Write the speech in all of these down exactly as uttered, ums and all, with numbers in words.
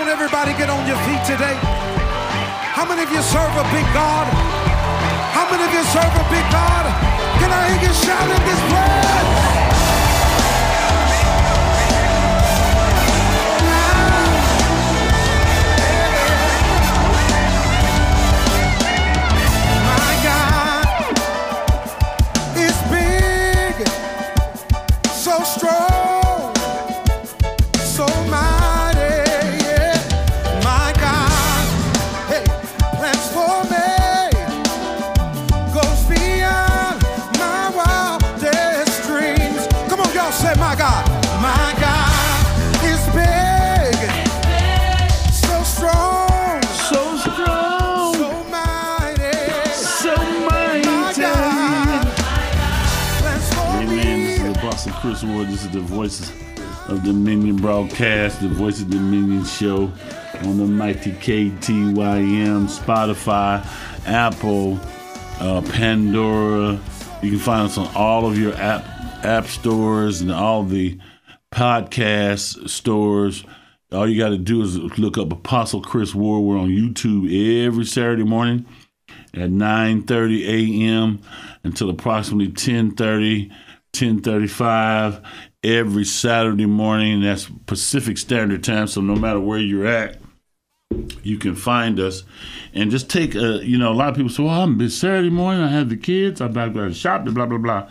on, everybody get on your feet today. How many of you serve a big God? How many of you serve a big God? Can I hear you shout in this place? Chris Ward, this is the Voice of Dominion broadcast, the Voice of Dominion show on the mighty K T Y M, Spotify, Apple, uh, Pandora. You can find us on all of your app app stores and all the podcast stores. All you got to do is look up Apostle Chris Ward. We're on YouTube every Saturday morning at nine thirty a.m. until approximately ten thirty. ten thirty-five every Saturday morning. That's Pacific Standard Time. So no matter where you're at, you can find us. And just take a, you know, a lot of people say, well, I'm Saturday morning, I have the kids, I'm about to go to shop, blah, blah, blah.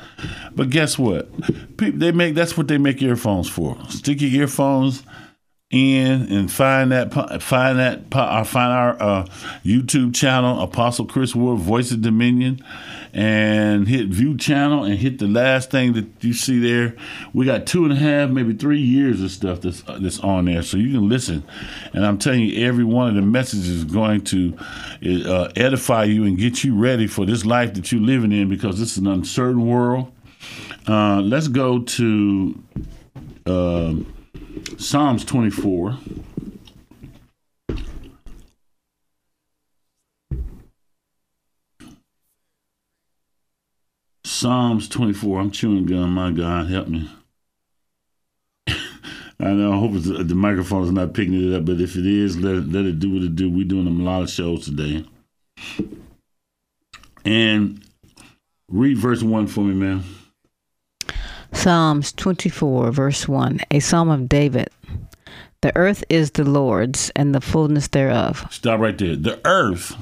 But guess what? People, they make, that's what they make earphones for. Stick your earphones in and find that, find that, find our uh, YouTube channel, Apostle Chris Ward, Voice of Dominion, and hit view channel and hit the last thing that you see there. We got two and a half, maybe three years of stuff that's that's on there, so you can listen. And I'm telling you, every one of the messages is going to uh, edify you and get you ready for this life that you're living in, because this is an uncertain world. Uh, let's go to Uh, Psalms twenty-four. Psalms twenty-four. I'm chewing gum. My God, help me. I know. I hope it's, the microphone is not picking it up, but if it is, let it, let it do what it do. We're doing a lot of shows today. And read verse one for me, man. Psalms twenty-four, verse one, a psalm of David. The earth is the Lord's and the fullness thereof. Stop right there. The earth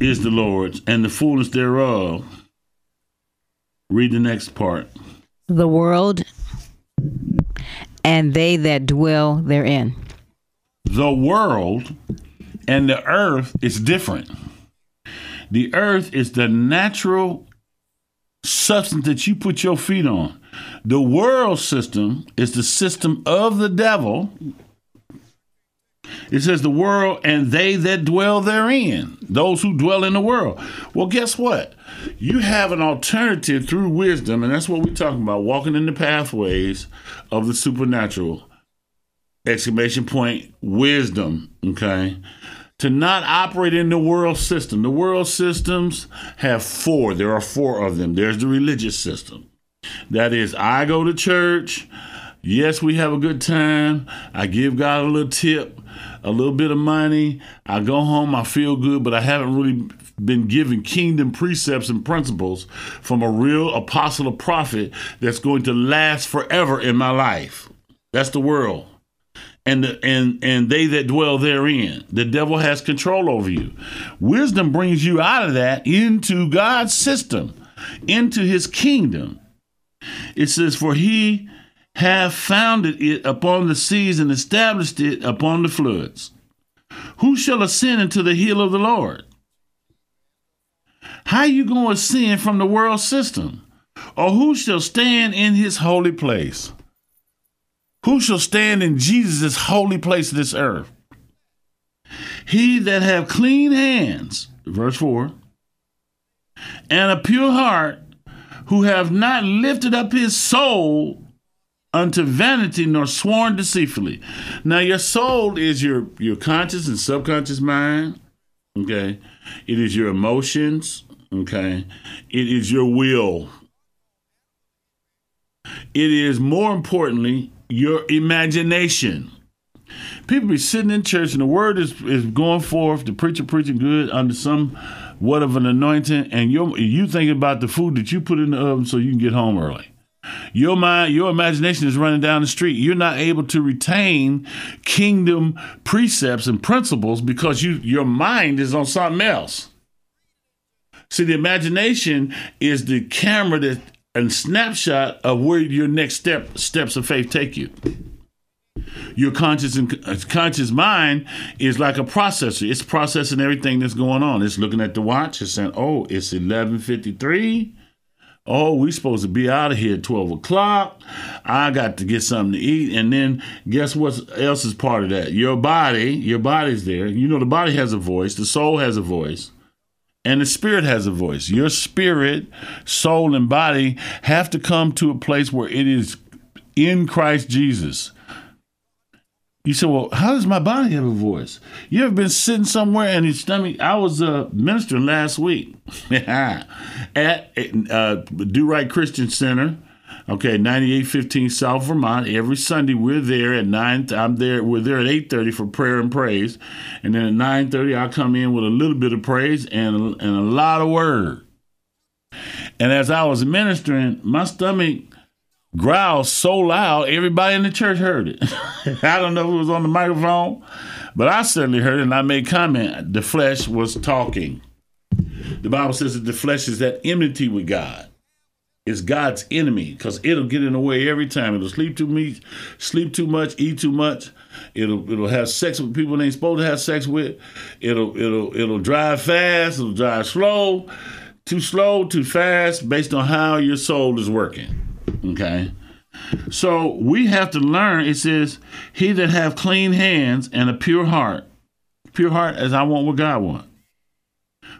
is the Lord's and the fullness thereof. Read the next part. The world and they that dwell therein. The world and the earth is different. The earth is the natural substance that you put your feet on. The world system is the system of the devil. It says the world and they that dwell therein, those who dwell in the world. Well, guess what? You have an alternative through wisdom, and that's what we're talking about, walking in the pathways of the supernatural, exclamation point, wisdom, okay? To not operate in the world system. The world systems have four. There are four of them. There's the religious system. That is, I go to church. Yes, we have a good time. I give God a little tip, a little bit of money. I go home. I feel good, but I haven't really been given kingdom precepts and principles from a real apostle or prophet that's going to last forever in my life. That's the world. And, the, and and they that dwell therein. The devil has control over you. Wisdom brings you out of that into God's system, into his kingdom. It says, for he hath founded it upon the seas and established it upon the floods. Who shall ascend into the hill of the Lord? How you going to ascend from the world system? Or who shall stand in his holy place? Who shall stand in Jesus' holy place of this earth? He that have clean hands, verse four, and a pure heart, who have not lifted up his soul unto vanity, nor sworn deceitfully. Now your soul is your, your conscious and subconscious mind, okay? It is your emotions, okay? It is your will. It is, more importantly, your imagination. People be sitting in church and the word is, is going forth, the preacher preaching good under somewhat of an anointing, and you're, you thinking about the food that you put in the oven so you can get home early. Your mind, your imagination is running down the street. You're not able to retain kingdom precepts and principles because you your mind is on something else. See, the imagination is the camera that and snapshot of where your next step steps of faith take you. Your conscious and conscious mind is like a processor. It's processing everything that's going on. It's looking at the watch. It's saying, "Oh, it's eleven fifty-three. Oh, we supposed to be out of here at twelve o'clock. I got to get something to eat." And then guess what else is part of that? Your body. Your body's there. You know, the body has a voice. The soul has a voice. And the spirit has a voice. Your spirit, soul, and body have to come to a place where it is in Christ Jesus. You say, "Well, how does my body have a voice?" You ever been sitting somewhere and your stomach? I was uh, ministering last week at uh, Do Right Christian Center, okay, ninety-eight fifteen South Vermont. Every Sunday we're there at nine. I'm there. We're there at eight thirty for prayer and praise, and then at nine thirty I come in with a little bit of praise and a, and a lot of word. And as I was ministering, my stomach growled so loud, everybody in the church heard it. I don't know if it was on the microphone, but I certainly heard it, and I made comment. The flesh was talking. The Bible says that the flesh is at enmity with God. It's God's enemy because it'll get in the way every time. It'll sleep too much, sleep too much, eat too much. It'll it'll have sex with people they ain't supposed to have sex with. It'll it'll it'll drive fast. It'll drive slow, too slow, too fast, based on how your soul is working. Okay, so we have to learn. It says, "He that have clean hands and a pure heart, pure heart as I want what God want,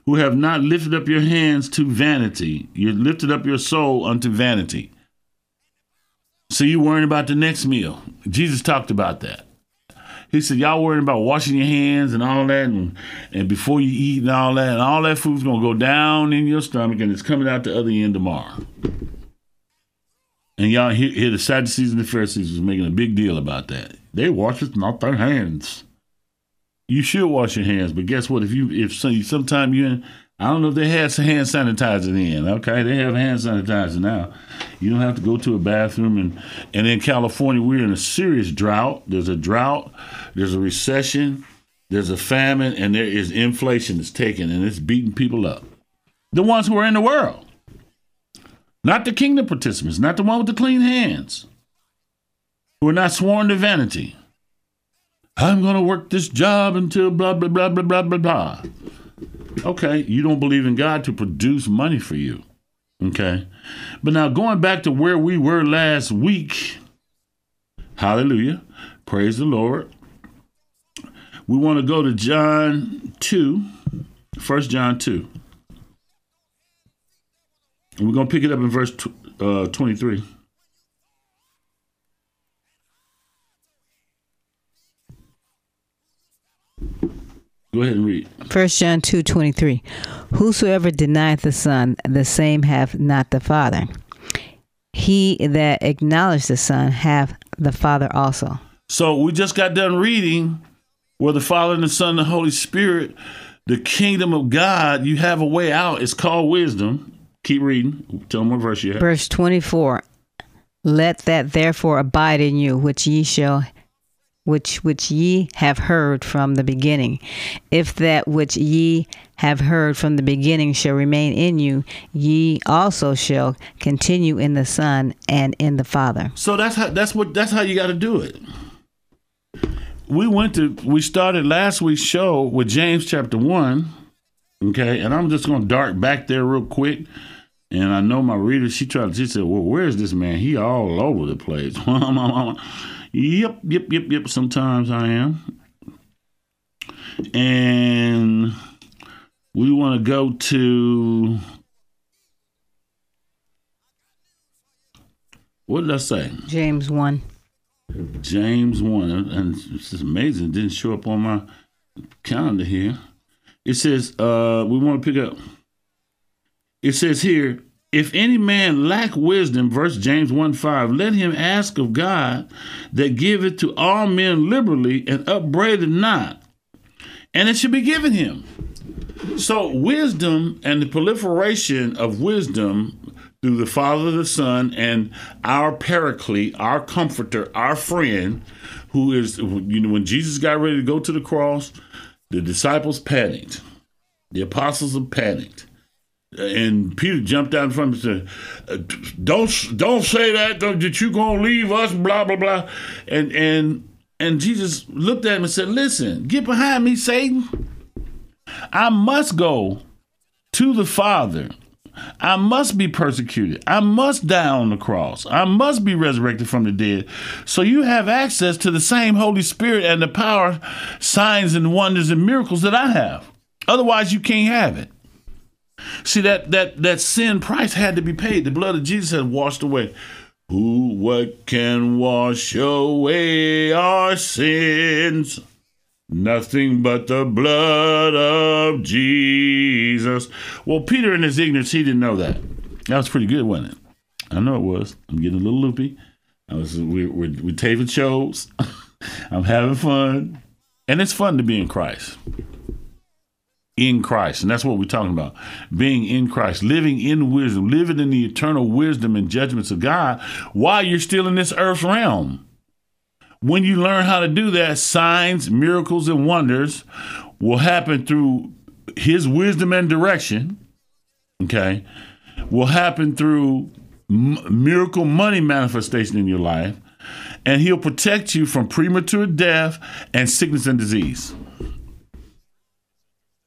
who have not lifted up your hands to vanity, you lifted up your soul unto vanity." So you worrying about the next meal. Jesus talked about that. He said, "Y'all worrying about washing your hands and all that, and, and before you eat and all that, and all that food's gonna go down in your stomach, and it's coming out the other end tomorrow." And y'all hear, hear the Sadducees and the Pharisees was making a big deal about that. They wash it not their hands. You should wash your hands, but guess what? If you if sometime you in, I don't know if they had some hand sanitizer in. Okay, they have hand sanitizer now. You don't have to go to a bathroom. And, and in California, we're in a serious drought. There's a drought. There's a recession. There's a famine. And there is inflation that's taken, and it's beating people up. The ones who are in the world. Not the kingdom participants, not the one with the clean hands, who are not sworn to vanity. I'm going to work this job until blah, blah, blah, blah, blah, blah, blah. Okay, you don't believe in God to produce money for you. Okay, but now going back to where we were last week, hallelujah, praise the Lord. We want to go to John two, First John two. And we're going to pick it up in verse uh, twenty-three. Go ahead and read. First John two twenty-three. Whosoever denieth the Son, the same hath not the Father. He that acknowledgeth the Son hath the Father also. So we just got done reading where the Father and the Son and the Holy Spirit, the kingdom of God, you have a way out. It's called wisdom. Keep reading. Tell them what verse you have. Verse twenty-four. Let that therefore abide in you, which ye shall, which which ye have heard from the beginning. If that which ye have heard from the beginning shall remain in you, ye also shall continue in the Son and in the Father. So that's how that's what that's how you got to do it. We went to we started last week's show with James chapter one. Okay, and I'm just going to dart back there real quick. And I know my reader, she tried, she said, "Well, where's this man? He all over the place." yep, yep, yep, yep. Sometimes I am. And we want to go to, what did I say? James one. James one. And it's just amazing. It didn't show up on my calendar here. It says, uh, we want to pick up. It says here, If any man lack wisdom, verse James one five, let him ask of God that giveth to all men liberally and upbraideth not, and it should be given him. So wisdom and the proliferation of wisdom through the Father, the Son, and our Paraclete, our Comforter, our friend, who is, you know, when Jesus got ready to go to the cross, the disciples panicked. The apostles panicked. And Peter jumped out in front and said, "Don't, don't say that. Don't, that you gonna leave us? Blah blah blah." And and and Jesus looked at him and said, "Listen, get behind me, Satan. I must go to the Father. I must be persecuted. I must die on the cross. I must be resurrected from the dead. So you have access to the same Holy Spirit and the power, signs and wonders and miracles that I have. Otherwise, you can't have it." See, that that that sin price had to be paid. The blood of Jesus had washed away. Who, what can wash away our sins? Nothing but the blood of Jesus. Well, Peter in his ignorance, he didn't know that. That was pretty good, wasn't it? I know it was. I'm getting a little loopy. I was, we're, we're, we're taping shows. I'm having fun. And it's fun to be in Christ. In Christ. And that's what we're talking about. Being in Christ, living in wisdom, living in the eternal wisdom and judgments of God while you're still in this earth realm. When you learn how to do that, signs, miracles, and wonders will happen through his wisdom and direction. Okay. Will happen through m- miracle money manifestation in your life. And he'll protect you from premature death and sickness and disease.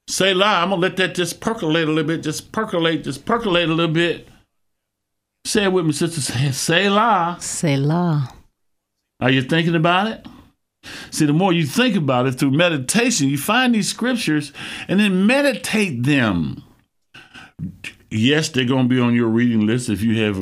Say lie, I'm going to let that just percolate a little bit, just percolate, just percolate a little bit. Say it with me, sister. Say, say lie. Say lie. Are you thinking about it? See, the more you think about it through meditation, you find these scriptures and then meditate them. Yes, they're going to be on your reading list if you have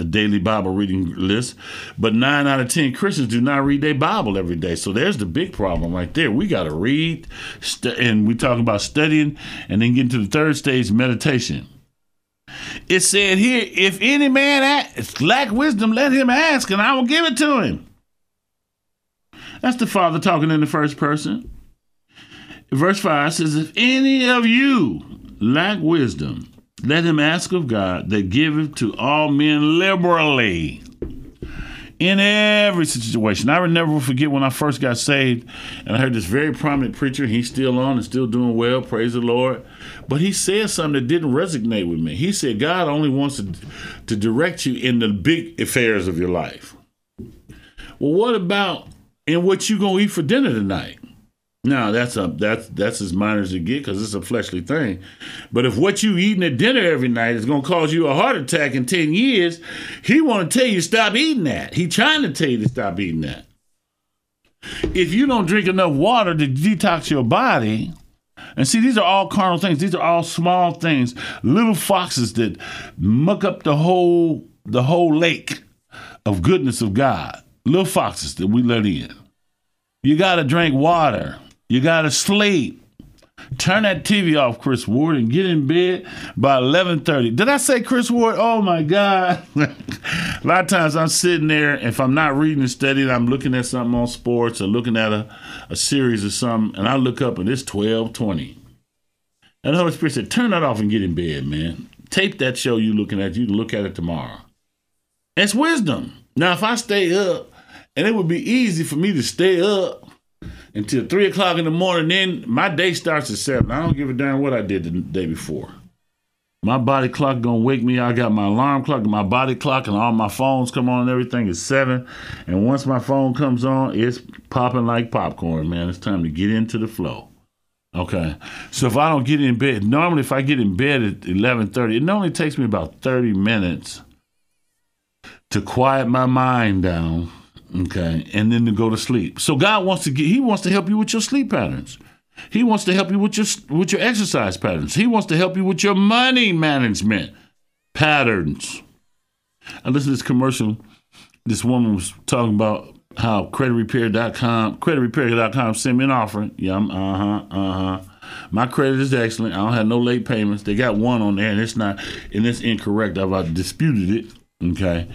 a daily Bible reading list, but nine out of ten Christians do not read their Bible every day. So there's the big problem right there. We got to read, st- and we talk about studying, and then get to the third stage, meditation. It said here, if any man ask, lack wisdom, let him ask, and I will give it to him. That's the Father talking in the first person. Verse five says, if any of you lack wisdom, let him ask of God that giveth to all men liberally in every situation. I will never forget when I first got saved and I heard this very prominent preacher. He's still on and still doing well. Praise the Lord. But he said something that didn't resonate with me. He said, God only wants to, to direct you in the big affairs of your life. Well, what about in what you going to eat for dinner tonight? Now, that's a that's that's as minor as it get because it's a fleshly thing. But if what you eating at dinner every night is going to cause you a heart attack in ten years, he want to tell you stop eating that. He trying to tell you to stop eating that. If you don't drink enough water to detox your body, and see, these are all carnal things. These are all small things, little foxes that muck up the whole the whole lake of goodness of God. Little foxes that we let in. You got to drink water. You got to sleep. Turn that T V off, Chris Ward, and get in bed by eleven thirty. Did I say Chris Ward? Oh, my God. A lot of times I'm sitting there, if I'm not reading and studying, I'm looking at something on sports or looking at a, a series or something, and I look up and it's twelve twenty. And the Holy Spirit said, turn that off and get in bed, man. Tape that show you're looking at. You can look at it tomorrow. It's wisdom. Now, if I stay up, and it would be easy for me to stay up until three o'clock in the morning. Then my day starts at seven. I don't give a damn what I did the day before. My body clock gonna wake me. I got my alarm clock and my body clock and all my phones come on and everything is seven. And once my phone comes on, it's popping like popcorn, man. It's time to get into the flow. Okay. So if I don't get in bed, normally if I get in bed at eleven thirty, it normally takes me about thirty minutes to quiet my mind down. Okay, and then to go to sleep. So God wants to get, he wants to help you with your sleep patterns. He wants to help you with your with your exercise patterns. He wants to help you with your money management patterns. I listened to this commercial. This woman was talking about how credit repair dot com, credit repair dot com sent me an offering. Yeah, I'm uh-huh, uh-huh. My credit is excellent. I don't have no late payments. They got one on there, and it's not, and it's incorrect. I've, I've disputed it. Okay,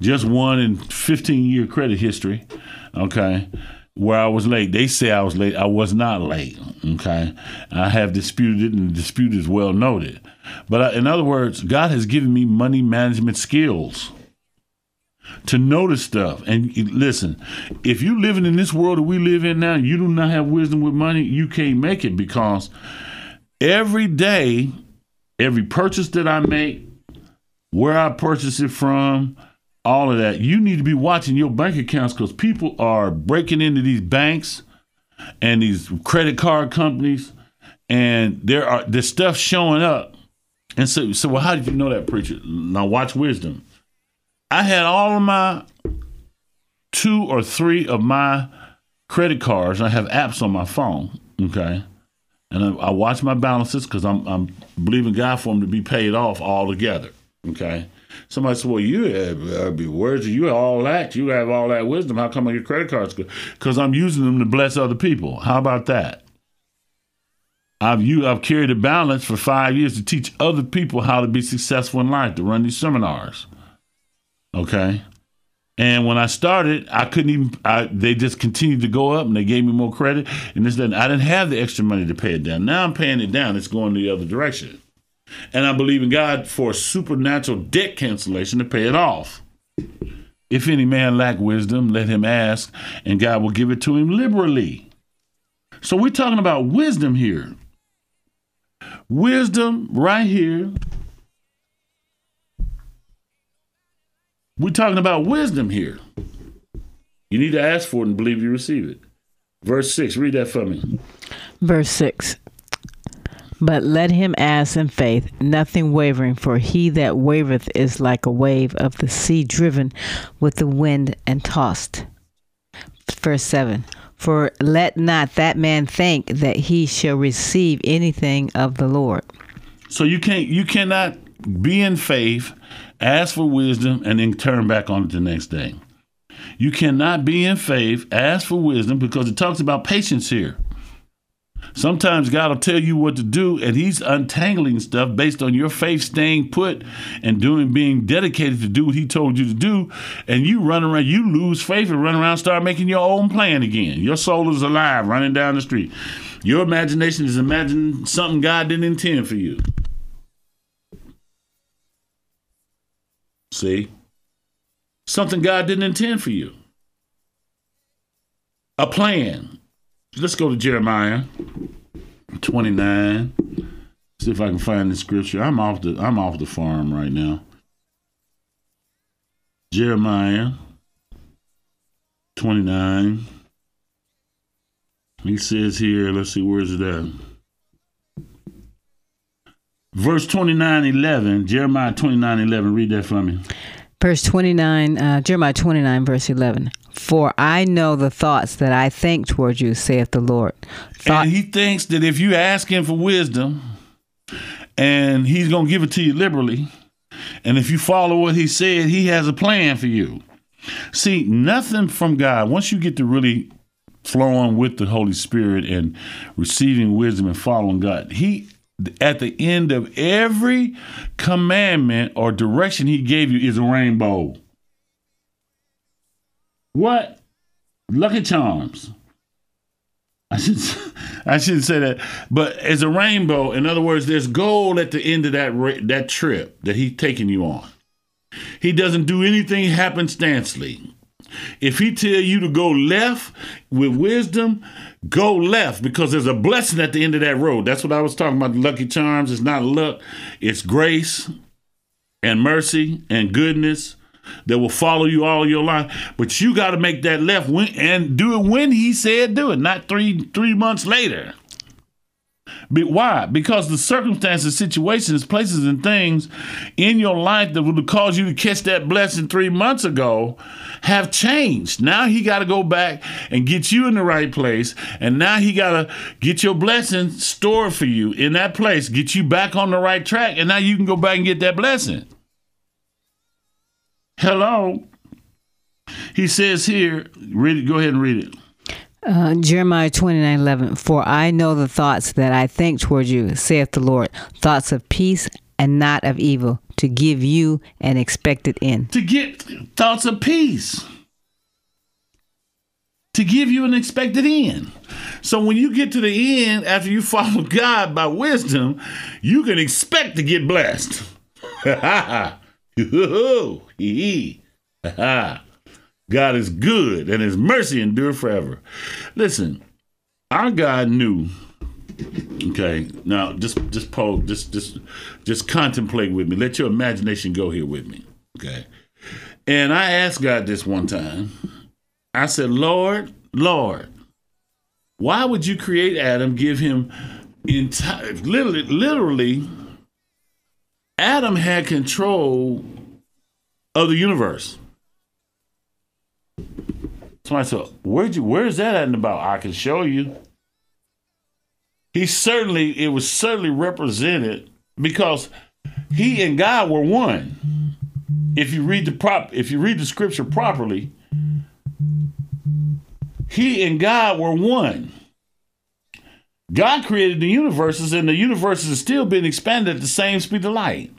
just one in fifteen year credit history. Okay, where I was late. They say I was late. I was not late. Okay, I have disputed it, and the dispute is well noted. But I, in other words, God has given me money management skills to notice stuff. And listen, if you're living in this world that we live in now, you do not have wisdom with money, you can't make it, because every day, every purchase that I make, where I purchase it from, all of that, you need to be watching your bank accounts, because people are breaking into these banks and these credit card companies, and there are this stuff showing up. And so, so well, how did you know that, preacher? Now watch Wisdom. I had all of my two or three of my credit cards. I have apps on my phone, okay? And I, I watch my balances, because I'm, I'm believing God for them to be paid off altogether, okay? Somebody said, well, you have be words. You have all that. You have all that wisdom. How come on your credit cards? Because I'm using them to bless other people. How about that? I've you I've carried a balance for five years to teach other people how to be successful in life, to run these seminars. Okay. And when I started, I couldn't even, I, they just continued to go up, and they gave me more credit. And this, that, I didn't have the extra money to pay it down. Now I'm paying it down. It's going the other direction. And I believe in God for supernatural debt cancellation to pay it off. If any man lack wisdom, let him ask, and God will give it to him liberally. So we're talking about wisdom here. Wisdom right here. We're talking about wisdom here. You need to ask for it and believe you receive it. Verse six, read that for me. Verse six. But let him ask in faith, nothing wavering, for he that wavereth is like a wave of the sea, driven with the wind and tossed. Verse seven. For let not that man think that he shall receive anything of the Lord. So you can't, you cannot be in faith, ask for wisdom, and then turn back on it the next day. You cannot be in faith, ask for wisdom, because it talks about patience here. Sometimes God will tell you what to do, and he's untangling stuff based on your faith staying put and doing, being dedicated to do what he told you to do. And you run around, you lose faith and run around, start making your own plan again. Your soul is alive, running down the street. Your imagination is imagining something God didn't intend for you. See? Something God didn't intend for you. A plan. Let's go to Jeremiah twenty-nine. See if I can find the scripture. I'm off the I'm off the farm right now. Jeremiah twenty-nine. He says here, let's see, where is it at? Verse twenty-nine eleven, Jeremiah twenty-nine eleven. Read that for me. Verse twenty-nine, uh, Jeremiah twenty-nine, verse eleven. For I know the thoughts that I think toward you, saith the Lord. Thought- and he thinks that if you ask him for wisdom, and he's going to give it to you liberally, and if you follow what he said, he has a plan for you. See, nothing from God, once you get to really flowing with the Holy Spirit and receiving wisdom and following God, he at the end of every commandment or direction he gave you is a rainbow. What? Lucky Charms. I should, I shouldn't say that, but as a rainbow, in other words, there's gold at the end of that ra- that trip that he's taking you on. He doesn't do anything happenstancely. If he tell you to go left with wisdom, go left, because there's a blessing at the end of that road. That's what I was talking about. Lucky Charms. It's not luck. It's grace and mercy and goodness that will follow you all your life. But you got to make that left when, and do it when he said do it, not three three months later. But why? Because the circumstances, situations, places, and things in your life that would have caused you to catch that blessing three months ago have changed. Now he got to go back and get you in the right place. And now he got to get your blessing stored for you in that place, get you back on the right track. And now you can go back and get that blessing. Hello. He says here, read it. Go ahead and read it. Uh, Jeremiah twenty-nine eleven, for I know the thoughts that I think toward you, saith the Lord, thoughts of peace and not of evil, to give you an expected end. To get thoughts of peace. To give you an expected end. So when you get to the end, after you follow God by wisdom, you can expect to get blessed. God is good and his mercy endures forever. Listen, our God knew. Okay, now just just pause, just just just contemplate with me. Let your imagination go here with me. Okay, and I asked God this one time. I said, Lord, Lord, why would you create Adam, give him entire, literally, literally, Adam had control of the universe. Somebody said, where'd you, where's that at in the Bible? I can show you. He certainly, it was certainly represented because he and God were one. If you read the prop, if you read the scripture properly, he and God were one. God created the universes, and the universes are still being expanded at the same speed of light.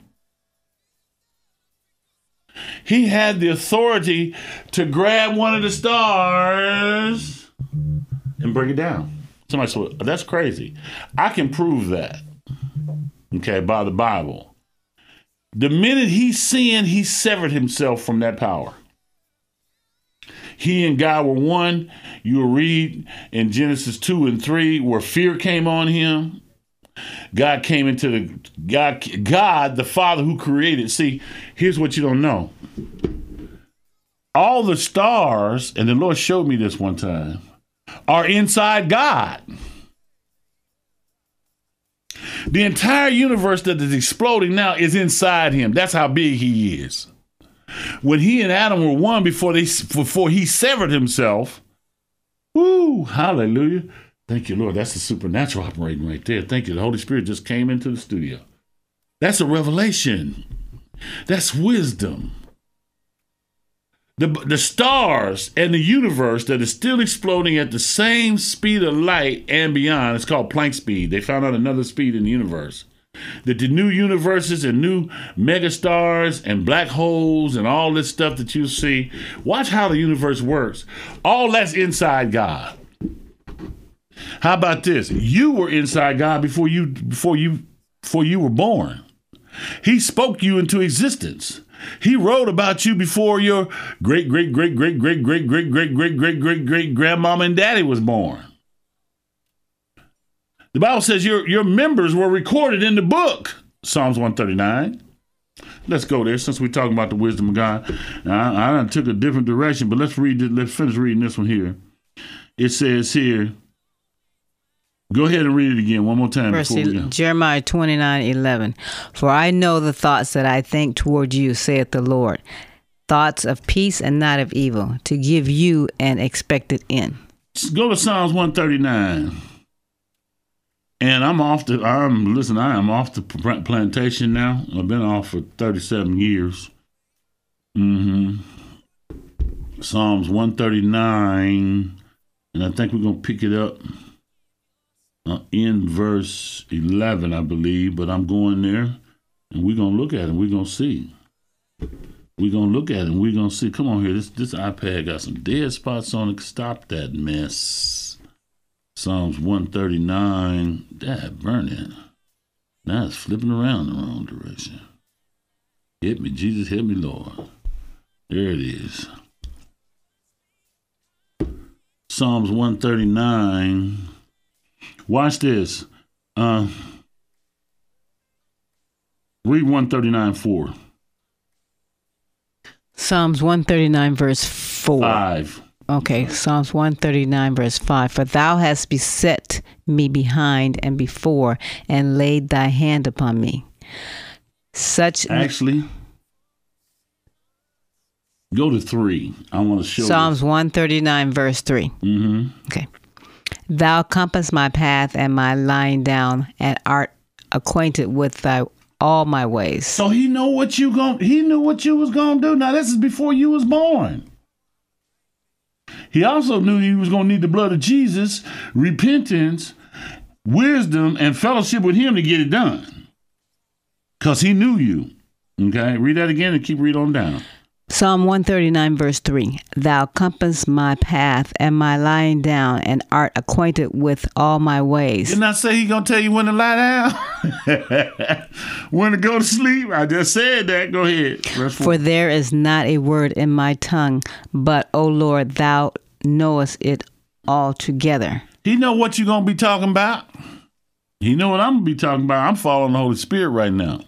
He had the authority to grab one of the stars and bring it down. Somebody said, that's crazy. I can prove that, okay, by the Bible. The minute he sinned, he severed himself from that power. He and God were one. You will read in Genesis two and three where fear came on him. God came into the God, God, the Father who created. See, here's what you don't know. All the stars, and the Lord showed me this one time, are inside God. The entire universe that is exploding now is inside him. That's how big he is. When he and Adam were one before they before he severed himself, woo, hallelujah. Thank you, Lord. That's the supernatural operating right there. Thank you. The Holy Spirit just came into the studio. That's a revelation. That's wisdom. The, the stars and the universe that is still exploding at the same speed of light and beyond. It's called Planck speed. They found out another speed in the universe. That the new universes and new megastars and black holes and all this stuff that you see. Watch how the universe works. All that's inside God. How about this? You were inside God before you before you before you were born. He spoke you into existence. He wrote about you before your great great great great great great great great great great great great grandmama and daddy was born. The Bible says your your members were recorded in the book. Psalms one thirty-nine. Let's go there since we're talking about the wisdom of God. I, I took a different direction, but let's read. Let's finish reading this one here. It says here. Go ahead and read it again one more time. Verse, before we go. Jeremiah twenty-nine eleven. For I know the thoughts that I think toward you, saith the Lord, thoughts of peace and not of evil, to give you an expected end. Go to Psalms one thirty-nine. And I'm off the, I'm, listen, I am off the plantation now. I've been off for thirty-seven years. Mm-hmm. Psalms one thirty-nine. And I think we're going to pick it up. Uh, in verse eleven, I believe, but I'm going there and we're going to look at it and we're going to see. We're going to look at it and we're going to see. Come on here. This this iPad got some dead spots on it. Stop that mess. Psalms one thirty-nine. Dad, burn it. Now it's flipping around the wrong direction. Hit me, Jesus. Hit me, Lord. There it is. Psalms one thirty-nine. Watch this. Uh, read one thirty-nine four. Psalms one thirty-nine, verse four. Five. Okay, Psalms one thirty-nine, verse five. For thou hast beset me behind and before, and laid thy hand upon me. Such Actually, go to three. I want to show Psalms you. one thirty-nine, verse three. Mm-hmm. Okay. Thou compass my path and my lying down, and art acquainted with thy all my ways. So he know what you gon' he knew what you was gonna do. Now this is before you was born. He also knew he was going to need the blood of Jesus, repentance, wisdom, and fellowship with him to get it done. Because he knew you. Okay, read that again and keep reading on down. Psalm one thirty-nine, verse three, thou compass my path and my lying down and art acquainted with all my ways. Didn't I say he going to tell you when to lie down? When to go to sleep? I just said that. Go ahead. For there is not a word in my tongue, but, O Lord, thou knowest it all together. He know what you're going to be talking about. He know what I'm going to be talking about. I'm following the Holy Spirit right now.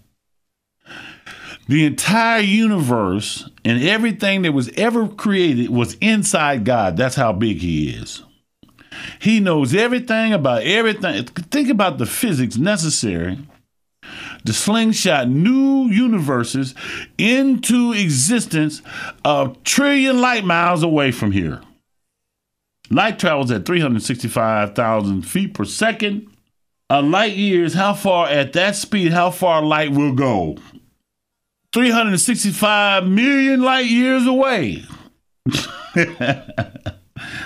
The entire universe and everything that was ever created was inside God. That's how big he is. He knows everything about everything. Think about the physics necessary to slingshot new universes into existence a trillion light miles away from here. Light travels at three hundred sixty-five thousand feet per second. A light year is how far at that speed, how far light will go. three hundred sixty-five million light years away.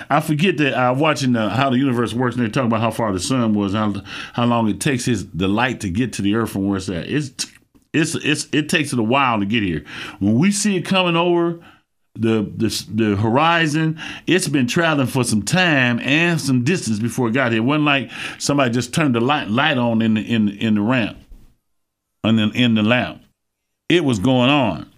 I forget that I uh, watching the, how the universe works, and they're talking about how far the sun was, how how long it takes his the light to get to the earth from where it's at. It's it's it's it takes it a while to get here. When we see it coming over the the, the horizon, it's been traveling for some time and some distance before it got here. It wasn't like somebody just turned the light light on in the in in the ramp and then in the lamp. It was going on.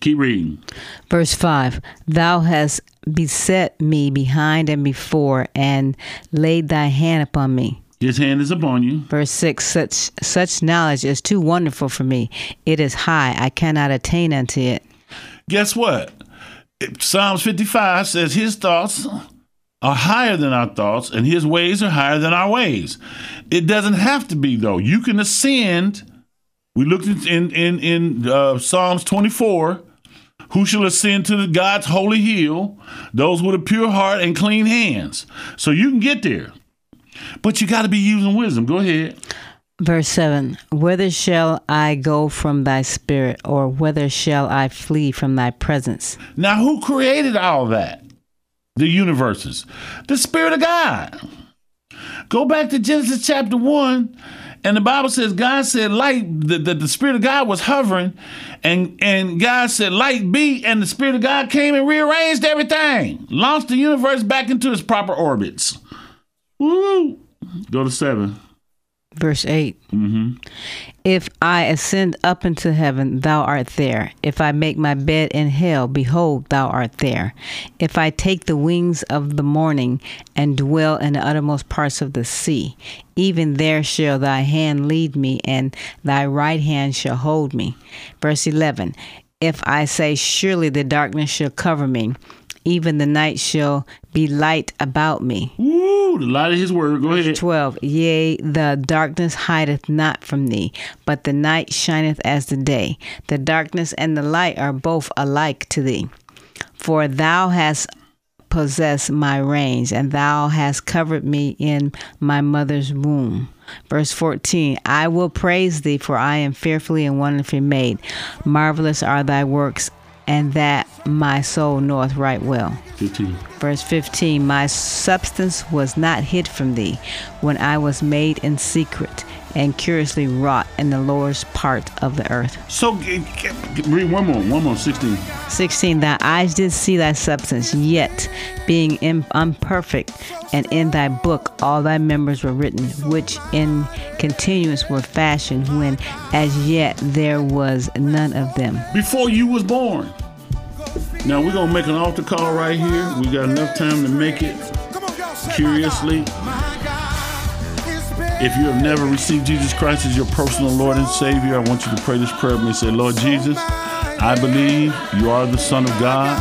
Keep reading. Verse five, thou hast beset me behind and before and laid thy hand upon me. His hand is upon you. Verse six, such such knowledge is too wonderful for me. It is high. I cannot attain unto it. Guess what? Psalms fifty-five says his thoughts are higher than our thoughts and his ways are higher than our ways. It doesn't have to be, though. You can ascend. We looked in in in uh, Psalms twenty-four, who shall ascend to the God's holy hill? Those with a pure heart and clean hands. So you can get there, but you got to be using wisdom. Go ahead. Verse seven, whither shall I go from thy spirit, or whither shall I flee from thy presence? Now, who created all that? The universes, the Spirit of God. Go back to Genesis chapter one. And the Bible says God said light, the, the, the Spirit of God was hovering, and, and God said light be, and the Spirit of God came and rearranged everything, launched the universe back into its proper orbits. Woo! Go to seven. Verse eight. Mm-hmm. If I ascend up into heaven, thou art there. If I make my bed in hell, behold, thou art there. If I take the wings of the morning and dwell in the uttermost parts of the sea, even there shall thy hand lead me, and thy right hand shall hold me. Verse eleven. If I say, surely the darkness shall cover me, even the night shall be light about me. Ooh, the light of his word. Go ahead. twelve. Yea, the darkness hideth not from thee, but the night shineth as the day. The darkness and the light are both alike to thee. For thou hast possessed my reins, and thou hast covered me in my mother's womb. Verse fourteen, I will praise thee, for I am fearfully and wonderfully made. Marvelous are thy works, and that my soul knoweth right well. fifteen. Verse fifteen, my substance was not hid from thee when I was made in secret and curiously wrought in the lowest part of the earth. So, read one more, one more, sixteen. sixteen, thy eyes did see thy substance, yet being in, imperfect, and in thy book all thy members were written, which in continuance were fashioned, when as yet there was none of them. Before you was born. Now we're going to make an altar call right here. We got enough time to make it curiously. If you have never received Jesus Christ as your personal Lord and Savior, I want you to pray this prayer with me. Say, Lord Jesus, I believe you are the Son of God.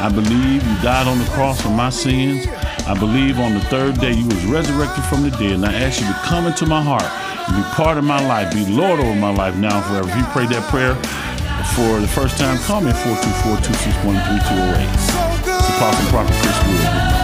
I believe you died on the cross for my sins. I believe on the third day you was resurrected from the dead. And I ask you to come into my heart and be part of my life, be Lord over my life now and forever. If you prayed that prayer for the first time, call me at four two four, two six one, three two zero eight. It's Apostle Chris Ward.